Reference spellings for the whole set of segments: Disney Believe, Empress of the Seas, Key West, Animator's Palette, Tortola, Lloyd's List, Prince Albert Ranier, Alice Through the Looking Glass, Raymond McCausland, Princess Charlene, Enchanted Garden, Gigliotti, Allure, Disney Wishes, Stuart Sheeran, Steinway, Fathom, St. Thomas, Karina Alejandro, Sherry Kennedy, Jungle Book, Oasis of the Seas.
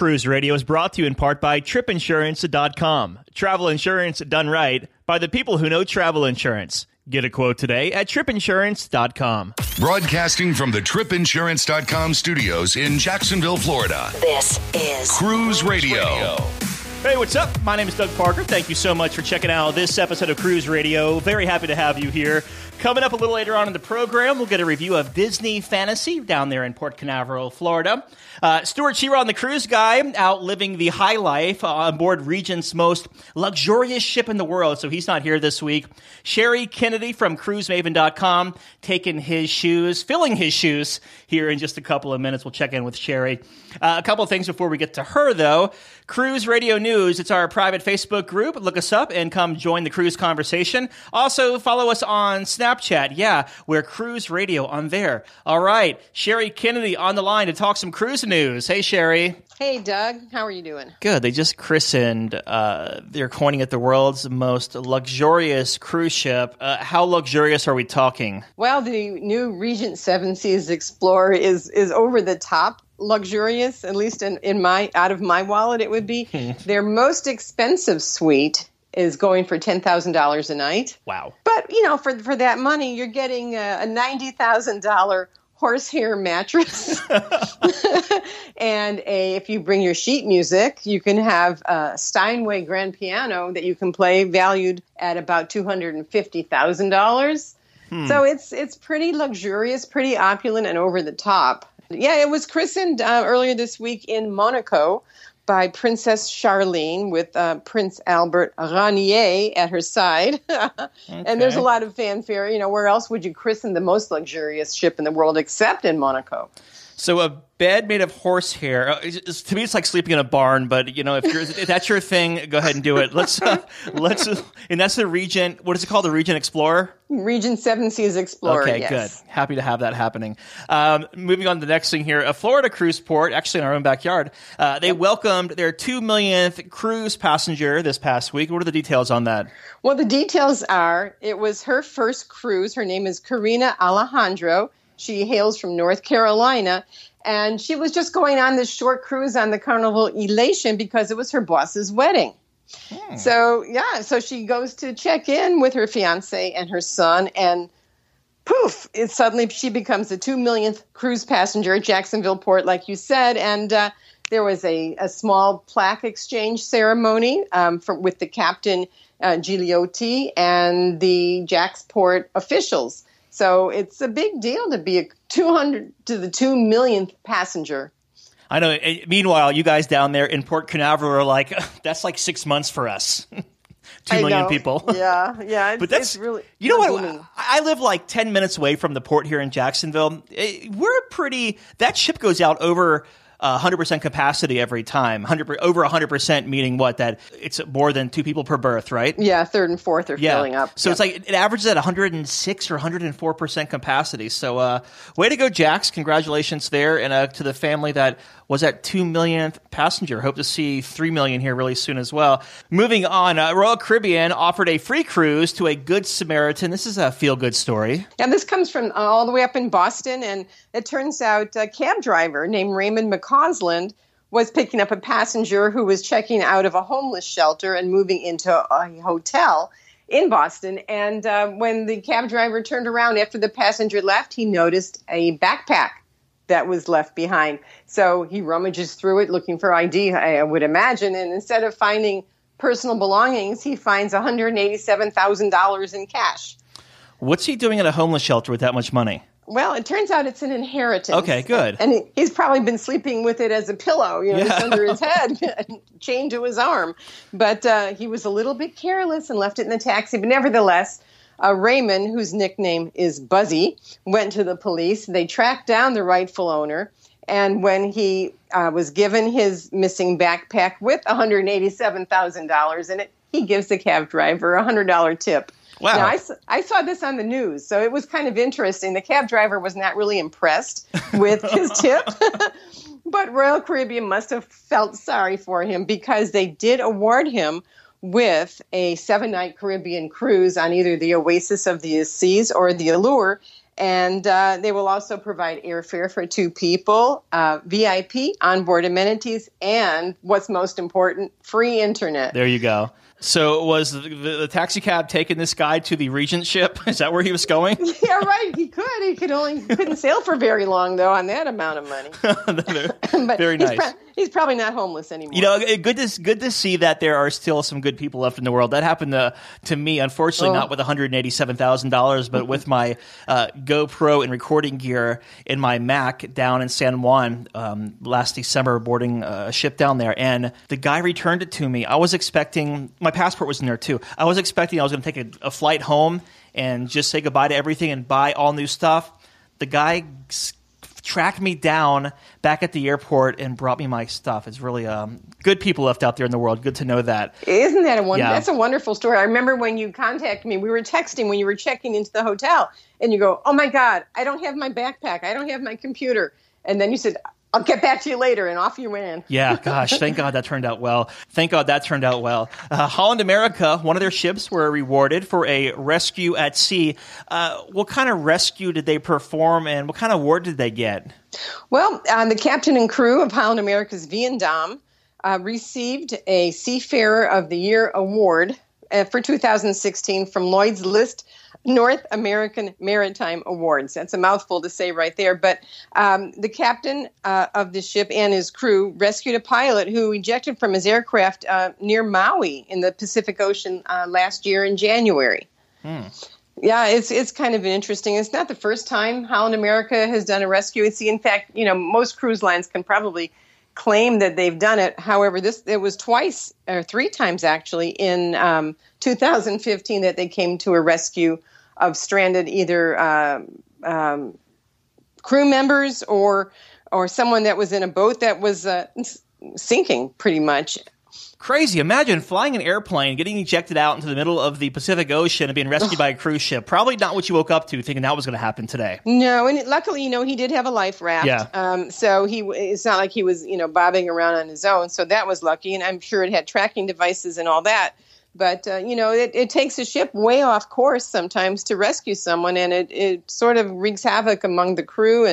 Cruise Radio is brought to you in part by TripInsurance.com. Travel insurance done right by the people who know travel insurance. Get a quote today at TripInsurance.com. Broadcasting from the TripInsurance.com studios in Jacksonville, Florida. This is Cruise Radio. Hey, what's up? My name is Doug Parker. Thank you so much for checking out this episode of Cruise Radio. Very happy to have you here. Coming up a little later on in the program, we'll get a review of Disney Fantasy down there in Port Canaveral, Florida. Stuart Sheeran, the cruise guy, out living the high life on board Regent's most luxurious ship in the world, so he's not here this week. Sherry Kennedy from CruiseMaven.com taking his shoes, filling his shoes here in just a couple of minutes. We'll check in with Sherry. A couple of things before we get to her, though. Cruise Radio News, it's our private Facebook group. Look us up and come join the cruise conversation. Also, follow us on Snapchat. Yeah, we're Cruise Radio on there. All right, Sherry Kennedy on the line to talk some cruise news. Hey, Sherry. Hey, Doug. How are you doing? Good. They just christened, they're coining it the world's most luxurious cruise ship. How luxurious are we talking? Well, the new Regent Seven Seas Explorer is over the top luxurious, at least in my out of my wallet it would be. Their most expensive suite is going for $10,000 a night. Wow. But, you know, for that money, you're getting a $90,000 horsehair mattress. And if you bring your sheet music, you can have a Steinway grand piano that you can play valued at about $250,000. So it's pretty luxurious, pretty opulent, and over the top. Yeah, it was christened earlier this week in Monaco by Princess Charlene with Prince Albert Ranier at her side. Okay. And there's a lot of fanfare. You know, where else would you christen the most luxurious ship in the world except in Monaco? So a bed made of horsehair. To me, it's like sleeping in a barn. But you know, if that's your thing, go ahead and do it. Let's. And that's the Regent. What is it called? The Regent Explorer. Regent Seven Seas Explorer. Okay, yes. Good. Happy to have that happening. Moving on to the next thing here. A Florida cruise port, actually in our own backyard. They welcomed their 2 millionth cruise passenger this past week. What are the details on that? Well, the details are it was her first cruise. Her name is Karina Alejandro. She hails from North Carolina, and she was just going on this short cruise on the Carnival Elation because it was her boss's wedding. Hmm. So she goes to check in with her fiancé and her son, and poof, suddenly she becomes the 2 millionth cruise passenger at Jacksonville Port, like you said, and there was a small plaque exchange ceremony with the captain, Gigliotti, and the Jaxport officials. So it's a big deal to be a 200 to the 2 millionth passenger. I know. Meanwhile, you guys down there in Port Canaveral are like, that's like 6 months for us. 2 million people. Yeah. But that's really, you know what? I live like 10 minutes away from the port here in Jacksonville. That ship goes out over 100% capacity every time, over 100% meaning what? That it's more than two people per berth, right? Yeah, third and fourth are filling up. So it's like it averages at 106 or 104% capacity. So way to go, Jax. Congratulations there. And to the family that was at 2 millionth passenger. Hope to see 3 million here really soon as well. Moving on, Royal Caribbean offered a free cruise to a Good Samaritan. This is a feel-good story. And this comes from all the way up in Boston. And it turns out a cab driver named Raymond McCausland was picking up a passenger who was checking out of a homeless shelter and moving into a hotel in Boston. And when the cab driver turned around after the passenger left, he noticed a backpack that was left behind. So he rummages through it looking for ID, I would imagine. And instead of finding personal belongings, he finds $187,000 in cash. What's he doing at a homeless shelter with that much money? Well, it turns out it's an inheritance. Okay, good. And he's probably been sleeping with it as a pillow, you know, just under his head, chained to his arm. But he was a little bit careless and left it in the taxi. But nevertheless, Raymond, whose nickname is Buzzy, went to the police. They tracked down the rightful owner. And when he was given his missing backpack with $187,000 in it, he gives the cab driver a $100 tip. Wow. Now, I saw this on the news, so it was kind of interesting. The cab driver was not really impressed with his tip, but Royal Caribbean must have felt sorry for him because they did award him with a 7-night Caribbean cruise on either the Oasis of the Seas or the Allure, And they will also provide airfare for two people, VIP, onboard amenities, and what's most important, free internet. There you go. So was the taxi cab taking this guy to the Regent ship? Is that where he was going? Yeah, right. He could. He couldn't sail for very long, though, on that amount of money. But very nice. He's probably not homeless anymore. You know, good to see that there are still some good people left in the world. That happened to me, unfortunately, not with $187,000, but with my GoPro and recording gear in my Mac down in San Juan last December, boarding a ship down there. And the guy returned it to me. I was expecting – my passport was in there too. I was expecting I was going to take a flight home and just say goodbye to everything and buy all new stuff. The guy – tracked me down back at the airport and brought me my stuff. It's really good people left out there in the world. Good to know that. Isn't that that's a wonderful story. I remember when you contacted me, we were texting when you were checking into the hotel, and you go, oh my God, I don't have my backpack. I don't have my computer. And then you said, I'll get back to you later, and off you ran. Yeah, gosh, thank God that turned out well. Holland America, one of their ships were rewarded for a rescue at sea. What kind of rescue did they perform, and what kind of award did they get? Well, the captain and crew of Holland America's Viendam received a Seafarer of the Year award for 2016 from Lloyd's List, North American Maritime Awards. That's a mouthful to say right there. But the captain of the ship and his crew rescued a pilot who ejected from his aircraft near Maui in the Pacific Ocean last year in January. Hmm. Yeah, it's kind of interesting. It's not the first time Holland America has done a rescue at sea. In fact, you know, most cruise lines can probably claim that they've done it. However, it was twice or three times actually in 2015 that they came to a rescue of stranded either crew members or someone that was in a boat that was sinking pretty much. Crazy. Imagine flying an airplane, getting ejected out into the middle of the Pacific Ocean and being rescued by a cruise ship. Probably not what you woke up to thinking that was going to happen today. No, and luckily, you know, he did have a life raft. Yeah. So it's not like he was, you know, bobbing around on his own. So that was lucky. And I'm sure it had tracking devices and all that. But, you know, it takes a ship way off course sometimes to rescue someone. And it sort of wreaks havoc among the crew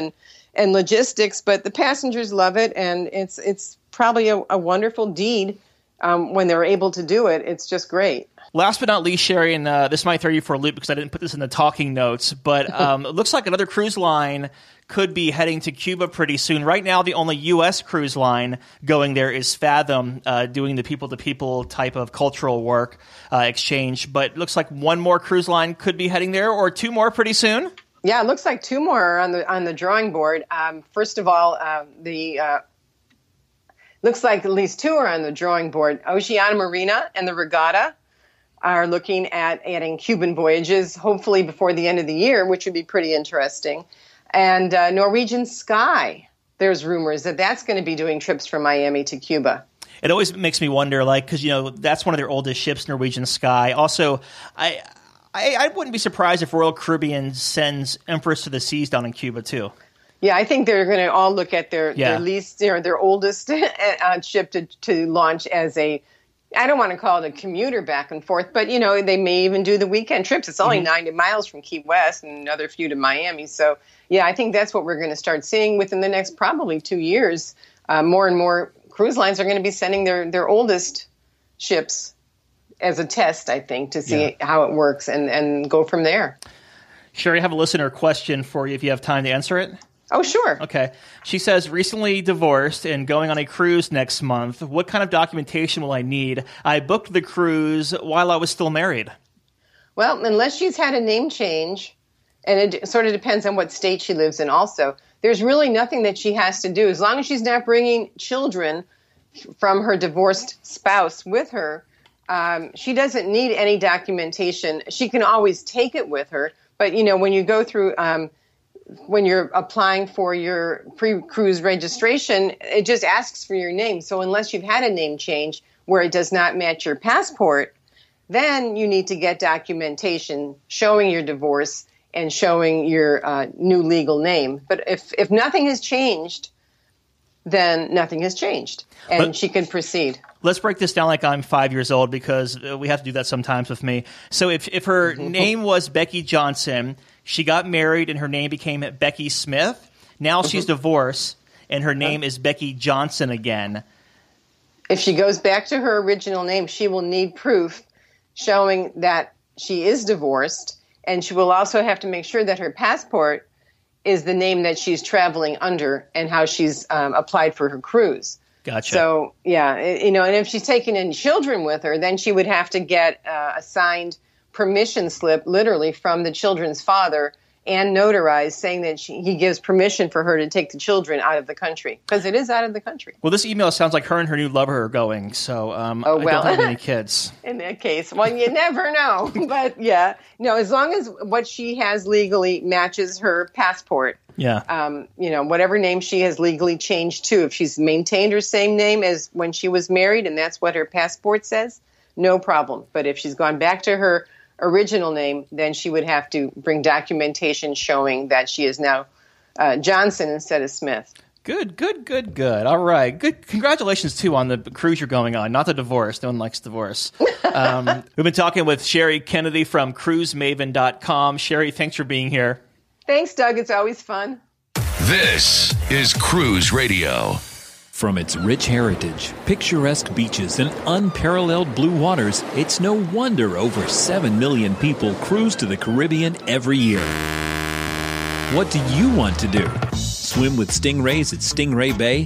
and logistics. But the passengers love it. And it's probably a wonderful deed. When they were able to do it, it's just great. Last but not least, Sherry, and this might throw you for a loop because I didn't put this in the talking notes, but it looks like another cruise line could be heading to Cuba pretty soon. Right now, the only U.S. cruise line going there is Fathom, doing the people-to-people type of cultural work exchange. But it looks like one more cruise line could be heading there, or two more pretty soon. Yeah, it looks like two more are on the drawing board. First of all, looks like at least two are on the drawing board. Oceana Marina and the Regatta are looking at adding Cuban voyages, hopefully before the end of the year, which would be pretty interesting. And Norwegian Sky, there's rumors that that's going to be doing trips from Miami to Cuba. It always makes me wonder, like, because, you know, that's one of their oldest ships, Norwegian Sky. Also, I wouldn't be surprised if Royal Caribbean sends Empress of the Seas down in Cuba, too. Yeah, I think they're going to all look at their least, their oldest ship to launch as a, I don't want to call it a commuter back and forth, but, you know, they may even do the weekend trips. It's only 90 miles from Key West and another few to Miami. So, yeah, I think that's what we're going to start seeing within the next probably 2 years. More and more cruise lines are going to be sending their oldest ships as a test, I think, to see how it works and go from there. Sherry, I have a listener question for you if you have time to answer it. Oh, sure. Okay. She says, recently divorced and going on a cruise next month. What kind of documentation will I need? I booked the cruise while I was still married. Well, unless she's had a name change, and it sort of depends on what state she lives in also, there's really nothing that she has to do. As long as she's not bringing children from her divorced spouse with her, she doesn't need any documentation. She can always take it with her. But, you know, when you go through... when you're applying for your pre-cruise registration, it just asks for your name. So unless you've had a name change where it does not match your passport, then you need to get documentation showing your divorce and showing your new legal name. But if nothing has changed, then nothing has changed, and she can proceed. Let's break this down like I'm 5 years old, because we have to do that sometimes with me. So if her name was Becky Johnson, She got married, and her name became Becky Smith. Now she's divorced, and her name is Becky Johnson again. If she goes back to her original name, she will need proof showing that she is divorced, and she will also have to make sure that her passport is the name that she's traveling under and how she's applied for her cruise. Gotcha. So, yeah, you know, and if she's taking in children with her, then she would have to get a signed permission slip, literally, from the children's father and notarized, saying that he gives permission for her to take the children out of the country, because it is out of the country. Well, this email sounds like her and her new lover are going, so I don't have any kids. In that case, well, you never know. But, yeah, no, as long as what she has legally matches her passport, yeah, you know, whatever name she has legally changed to, if she's maintained her same name as when she was married and that's what her passport says, no problem. But if she's gone back to her original name, then she would have to bring documentation showing that she is now Johnson instead of Smith. Good. All right. Good. Congratulations, too, on the cruise you're going on, not the divorce. No one likes divorce. We've been talking with Sherry Kennedy from CruiseMaven.com. Sherry, thanks for being here. Thanks, Doug. It's always fun. This is Cruise Radio. From its rich heritage, picturesque beaches, and unparalleled blue waters, it's no wonder over 7 million people cruise to the Caribbean every year. What do you want to do? Swim with stingrays at Stingray Bay?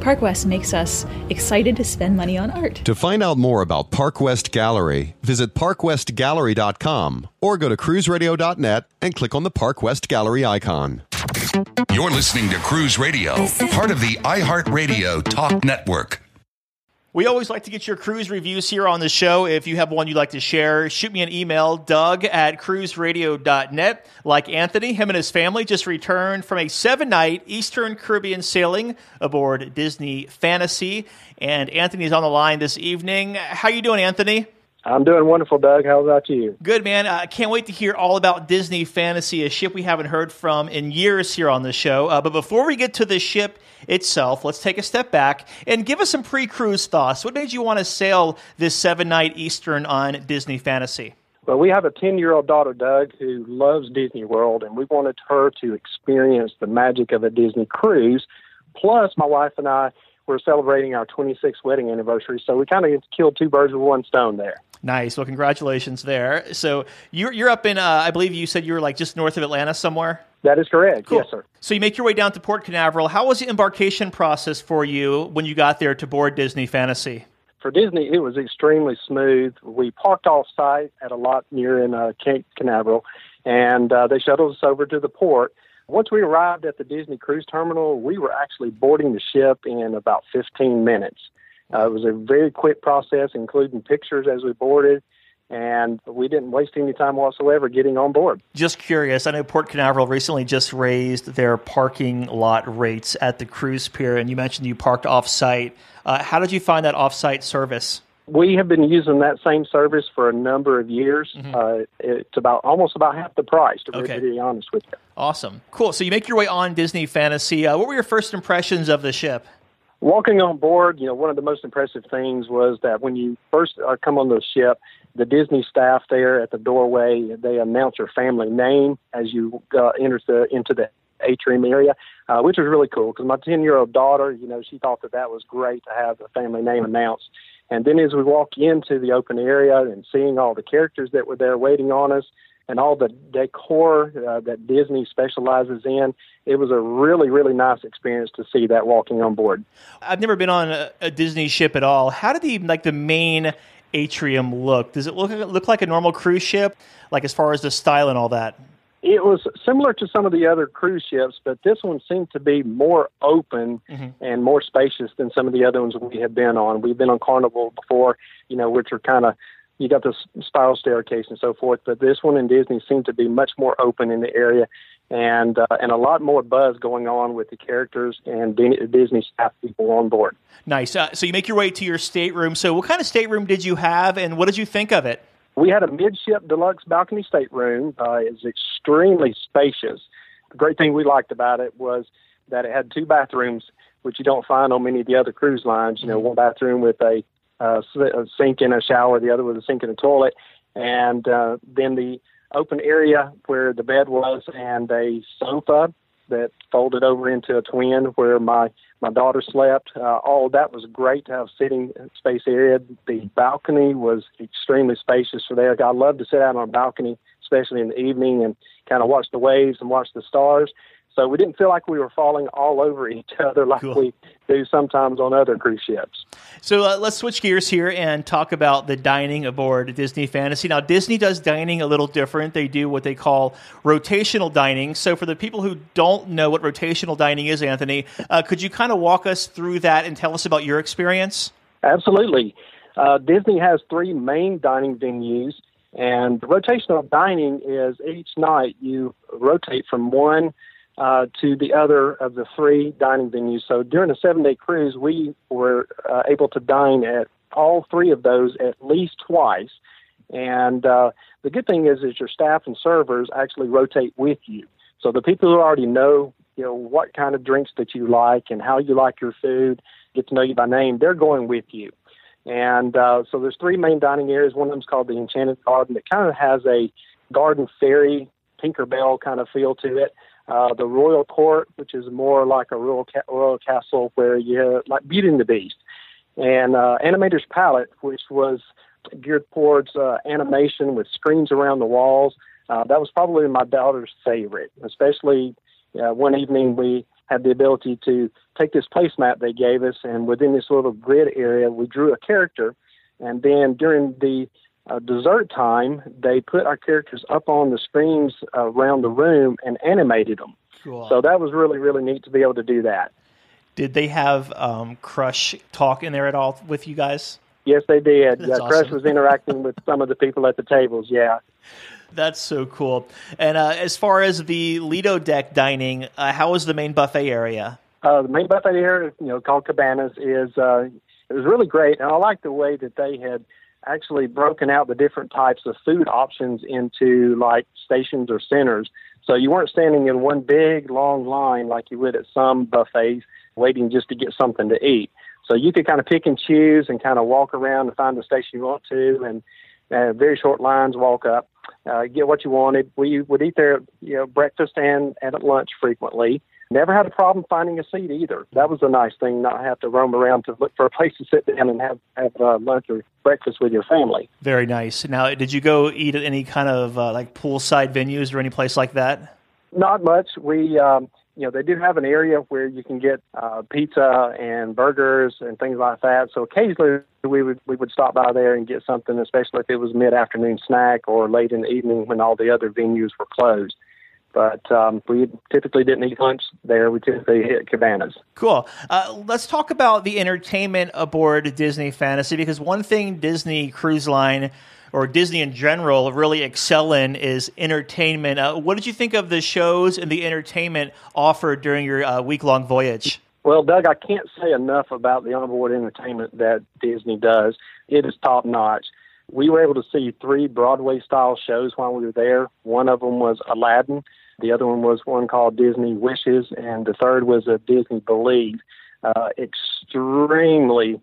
Park West makes us excited to spend money on art. To find out more about Park West Gallery, visit parkwestgallery.com or go to cruiseradio.net and click on the Park West Gallery icon. You're listening to Cruise Radio, part of the iHeartRadio Talk Network. We always like to get your cruise reviews here on the show. If you have one you'd like to share, shoot me an email, Doug at cruiseradio.net. Like Anthony, him and his family just returned from a 7-night Eastern Caribbean sailing aboard Disney Fantasy. And Anthony's on the line this evening. How you doing, Anthony? I'm doing wonderful, Doug. How about you? Good, man. I can't wait to hear all about Disney Fantasy, a ship we haven't heard from in years here on the show. But before we get to the ship itself, let's take a step back and give us some pre-cruise thoughts. What made you want to sail this 7-night Eastern on Disney Fantasy? Well, we have a 10-year-old daughter, Doug, who loves Disney World, and we wanted her to experience the magic of a Disney cruise. Plus, my wife and I were celebrating our 26th wedding anniversary, so we kind of killed two birds with one stone there. Nice. Well, congratulations there. So you're up in, I believe you said you were like just north of Atlanta somewhere? That is correct. Cool. Yes, sir. So you make your way down to Port Canaveral. How was the embarkation process for you when you got there to board Disney Fantasy? For Disney, it was extremely smooth. We parked off-site at a lot near in Cape Canaveral, and they shuttled us over to the port. Once we arrived at the Disney Cruise Terminal, we were actually boarding the ship in about 15 minutes. It was a very quick process, including pictures as we boarded, and we didn't waste any time whatsoever getting on board. Just curious, I know Port Canaveral recently just raised their parking lot rates at the cruise pier, and you mentioned you parked off-site. How did you find that off-site service? We have been using that same service for a number of years. Mm-hmm. It's almost about half the price, to be honest with you. Awesome. Cool. So you make your way on Disney Fantasy. What were your first impressions of the ship? Walking on board, you know, one of the most impressive things was that when you first come on the ship, the Disney staff there at the doorway, they announce your family name as you enter into the atrium area, which was really cool because my 10-year-old daughter, you know, she thought that was great to have the family name announced. And then as we walk into the open area and seeing all the characters that were there waiting on us, and all the decor that Disney specializes in. It was a really, really nice experience to see that walking on board. I've never been on a Disney ship at all. How did the main atrium look? Does it look like a normal cruise ship, like as far as the style and all that? It was similar to some of the other cruise ships, but this one seemed to be more open and more spacious than some of the other ones we have been on. We've been on Carnival before, which are kind of, you got this spiral staircase and so forth, but this one in Disney seemed to be much more open in the area and a lot more buzz going on with the characters and Disney staff people on board. Nice. So you make your way to your stateroom. So what kind of stateroom did you have, and what did you think of it? We had a midship deluxe balcony stateroom. It's extremely spacious. The great thing we liked about it was that it had two bathrooms, which you don't find on many of the other cruise lines. One bathroom with a sink and a shower, the other with a sink and a toilet. And then the open area where the bed was and a sofa that folded over into a twin where my daughter slept. All that was great to have sitting space area. The balcony was extremely spacious for there. I love to sit out on a balcony, especially in the evening, and kind of watch the waves and watch the stars. So we didn't feel like we were falling all over each other like cool. we do sometimes on other cruise ships. So let's switch gears here and talk about the dining aboard Disney Fantasy. Now, Disney does dining a little different. They do what they call rotational dining. So for the people who don't know what rotational dining is, Anthony, could you kind of walk us through that and tell us about your experience? Absolutely. Disney has three main dining venues, and rotational dining is each night you rotate from one to the other of the three dining venues. So during a 7-day cruise, we were able to dine at all three of those at least twice. And the good thing is your staff and servers actually rotate with you. So the people who already know, what kind of drinks that you like and how you like your food, get to know you by name, they're going with you. And so there's three main dining areas. One of them is called the Enchanted Garden. It kind of has a garden fairy, Tinkerbell kind of feel to it. The Royal Court, which is more like a royal castle where you have, like Beauty and the Beast. And Animator's Palette, which was geared towards animation with screens around the walls. That was probably my daughter's favorite, especially one evening we had the ability to take this placemat they gave us, and within this little grid area, we drew a character. And then during the dessert time, they put our characters up on the screens around the room and animated them. Cool. So that was really, really neat to be able to do that. Did they have Crush talk in there at all with you guys? Yes, they did. Awesome. Crush was interacting with some of the people at the tables, yeah. That's so cool. And as far as the Lido Deck dining, how was the main buffet area? The main buffet area, called Cabanas, it was really great. And I liked the way that they had actually broken out the different types of food options into like stations or centers. So you weren't standing in one big long line like you would at some buffets waiting just to get something to eat. So you could kind of pick and choose and kind of walk around and find the station you want to, and very short lines, walk up, get what you wanted. We would eat there at breakfast and at lunch frequently. Never had a problem finding a seat either. That was a nice thing, not have to roam around to look for a place to sit down and have lunch or breakfast with your family. Very nice. Now, did you go eat at any kind of poolside venues or any place like that? Not much. We, they do have an area where you can get pizza and burgers and things like that. So occasionally we would stop by there and get something, especially if it was mid-afternoon snack or late in the evening when all the other venues were closed. But we typically didn't eat lunch there. We typically hit Cabanas. Cool. Let's talk about the entertainment aboard Disney Fantasy, because one thing Disney Cruise Line or Disney in general really excel in is entertainment. What did you think of the shows and the entertainment offered during your week-long voyage? Well, Doug, I can't say enough about the onboard entertainment that Disney does. It is top-notch. We were able to see three Broadway-style shows while we were there. One of them was Aladdin. The other one was one called Disney Wishes, and the third was a Disney Believe. Extremely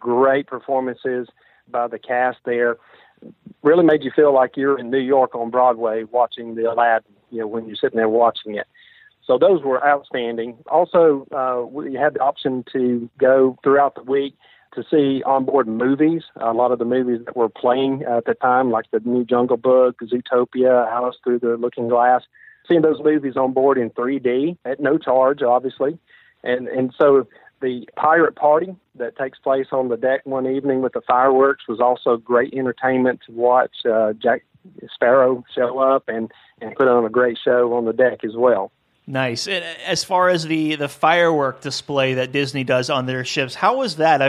great performances by the cast there. Really made you feel like you're in New York on Broadway watching the Aladdin, when you're sitting there watching it. So those were outstanding. Also, we had the option to go throughout the week to see onboard movies. A lot of the movies that were playing at the time, like the new Jungle Book, Zootopia, Alice Through the Looking Glass, seeing those movies on board in 3D at no charge, obviously. And so the pirate party that takes place on the deck one evening with the fireworks was also great entertainment to watch Jack Sparrow show up and put on a great show on the deck as well. Nice. And as far as the firework display that Disney does on their ships, how was that?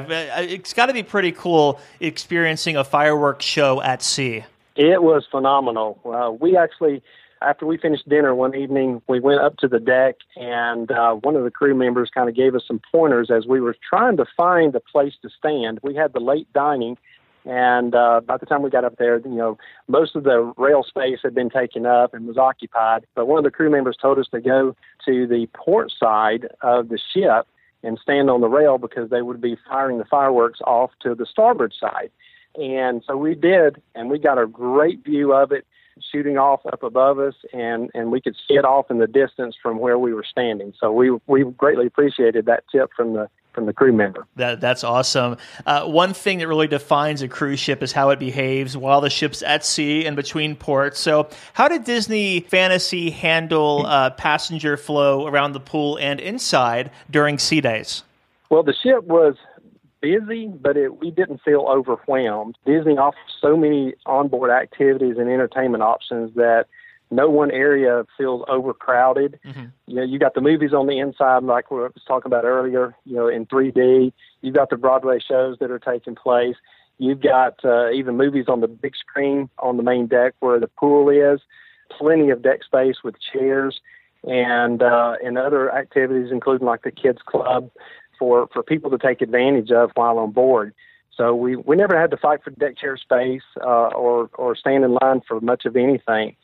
It's got to be pretty cool experiencing a fireworks show at sea. It was phenomenal. We actually, after we finished dinner one evening, we went up to the deck, and one of the crew members kind of gave us some pointers as we were trying to find a place to stand. We had the late dining, and by the time we got up there, you know, most of the rail space had been taken up and was occupied. But one of the crew members told us to go to the port side of the ship and stand on the rail because they would be firing the fireworks off to the starboard side. And so we did, and we got a great view of it shooting off up above us, and we could see it off in the distance from where we were standing. So we greatly appreciated that tip from the crew member. That's awesome. One thing that really defines a cruise ship is how it behaves while the ship's at sea and between ports. So how did Disney Fantasy handle passenger flow around the pool and inside during sea days? Well, the ship was busy, but we didn't feel overwhelmed. Disney offers so many onboard activities and entertainment options that no one area feels overcrowded. Mm-hmm. You know, you got the movies on the inside, like we was talking about earlier, you know, in 3D. You've got the Broadway shows that are taking place. You've got even movies on the big screen on the main deck where the pool is. Plenty of deck space with chairs and other activities, including like the kids club for people to take advantage of while on board. So we never had to fight for deck chair space or stand in line for much of anything.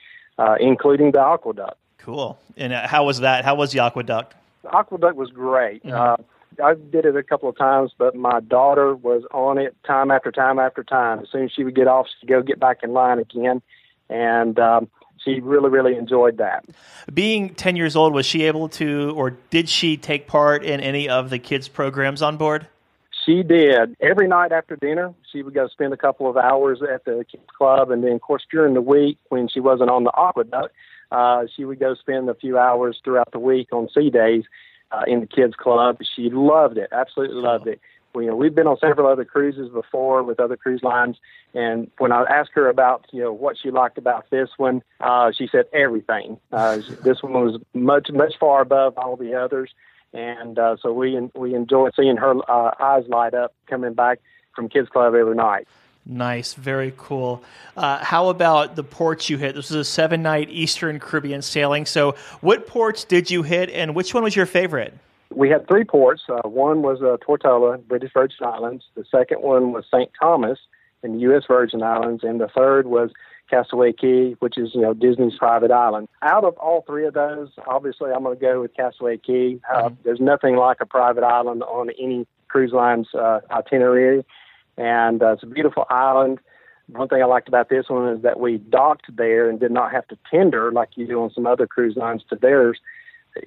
Including the aqueduct. Cool. And how was that? How was the aqueduct? The aqueduct was great. Mm-hmm. I did it a couple of times, but my daughter was on it time after time after time. As soon as she would get off, she'd go get back in line again. And she really, really enjoyed that. Being 10 years old, was she able to, or did she take part in any of the kids' programs on board? She did. Every night after dinner, she would go spend a couple of hours at the kids club. And then, of course, during the week when she wasn't on the aqueduct, she would go spend a few hours throughout the week on sea days in the kids club. She loved it. Absolutely loved it. We've been on several other cruises before with other cruise lines. And when I asked her about, you know, what she liked about this one, she said everything. This one was much, much far above all the others. And so we enjoyed seeing her eyes light up coming back from Kids Club every night. Nice. Very cool. How about the ports you hit? This was a 7-night Eastern Caribbean sailing. So what ports did you hit, and which one was your favorite? We had 3 ports. One was Tortola, British Virgin Islands. The second one was St. Thomas in the U.S. Virgin Islands. And the third was Castaway Cay, which is, you know, Disney's private island. Out of all 3 of those, obviously I'm going to go with Castaway Cay. There's nothing like a private island on any cruise line's itinerary, and it's a beautiful island. One thing I liked about this one is that we docked there and did not have to tender like you do on some other cruise lines to theirs.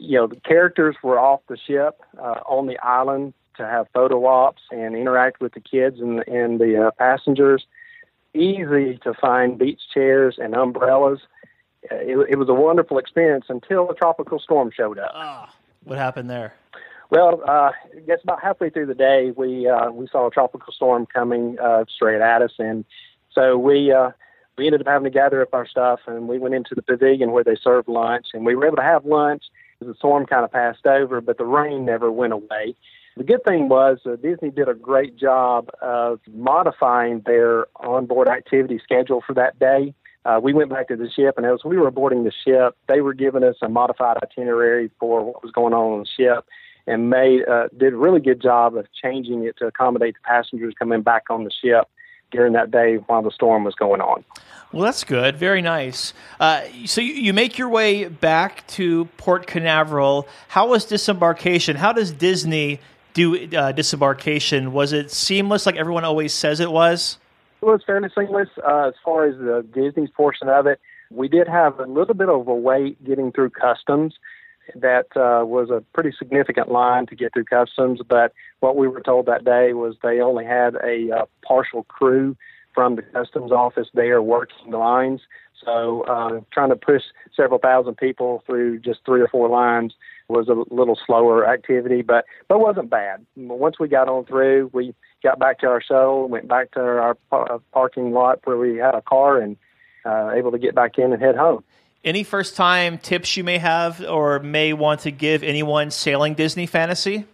You know, the characters were off the ship on the island to have photo ops and interact with the kids and the passengers. Easy to find beach chairs and umbrellas. It was a wonderful experience until a tropical storm showed up. What happened there? Well, I guess about halfway through the day, we saw a tropical storm coming straight at us, and so we ended up having to gather up our stuff, and we went into the pavilion where they served lunch, and we were able to have lunch. The storm kind of passed over, but the rain never went away. The good thing was Disney did a great job of modifying their onboard activity schedule for that day. We went back to the ship, and as we were boarding the ship, they were giving us a modified itinerary for what was going on the ship, and did a really good job of changing it to accommodate the passengers coming back on the ship during that day while the storm was going on. Well, that's good. Very nice. So you make your way back to Port Canaveral. How was disembarkation? How does Disney do disembarkation? Was it seamless like everyone always says it was? It was fairly seamless as far as the Disney's portion of it. We did have a little bit of a wait getting through customs. that was a pretty significant line to get through customs, but what we were told that day was they only had a partial crew from the customs office there working the lines. So trying to push several thousand people through just 3 or 4 lines was a little slower activity, but wasn't bad. Once we got on through, we got back to our shuttle, went back to our parking lot where we had a car, and able to get back in and head home. Any first-time tips you may have or may want to give anyone sailing Disney Fantasy?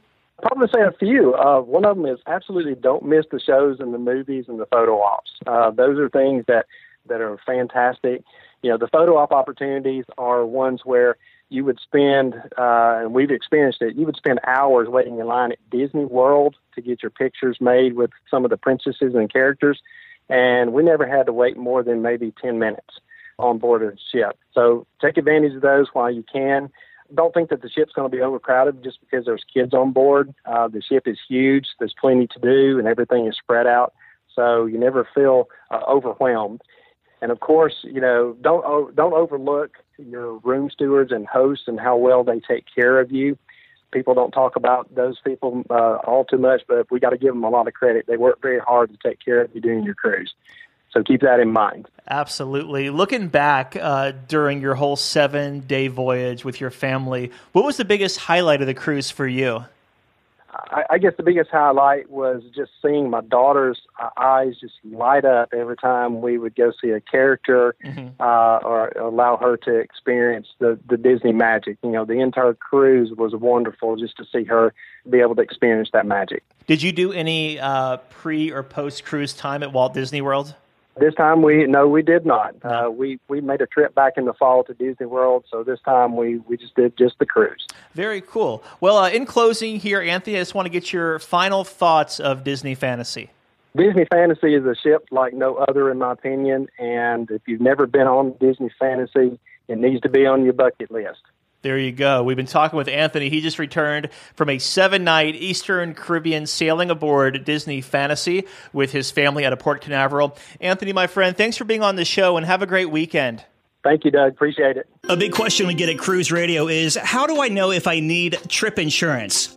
I'll probably say a few. One of them is absolutely don't miss the shows and the movies and the photo ops. Those are things that are fantastic. You know, the photo op opportunities are ones where you would spend, and we've experienced it, you would spend hours waiting in line at Disney World to get your pictures made with some of the princesses and characters. And we never had to wait more than maybe 10 minutes on board a ship. So take advantage of those while you can. Don't think that the ship's going to be overcrowded just because there's kids on board. The ship is huge. There's plenty to do, and everything is spread out. So you never feel overwhelmed. And, of course, you know, don't overlook your room stewards and hosts and how well they take care of you. People don't talk about those people all too much, but we got to give them a lot of credit. They work very hard to take care of you during your cruise. So keep that in mind. Absolutely. Looking back during your whole 7-day voyage with your family, what was the biggest highlight of the cruise for you? I guess the biggest highlight was just seeing my daughter's eyes just light up every time we would go see a character, or allow her to experience the Disney magic. You know, the entire cruise was wonderful just to see her be able to experience that magic. Did you do any pre or post cruise time at Walt Disney World? This time we did not. We made a trip back in the fall to Disney World, so this time we just did the cruise. Very cool. Well, in closing here, Anthony, I just want to get your final thoughts of Disney Fantasy. Disney Fantasy is a ship like no other, in my opinion, and if you've never been on Disney Fantasy, it needs to be on your bucket list. There you go. We've been talking with Anthony. He just returned from a 7-night Eastern Caribbean sailing aboard Disney Fantasy with his family out of Port Canaveral. Anthony, my friend, thanks for being on the show, and have a great weekend. Thank you, Doug. Appreciate it. A big question we get at Cruise Radio is, how do I know if I need trip insurance?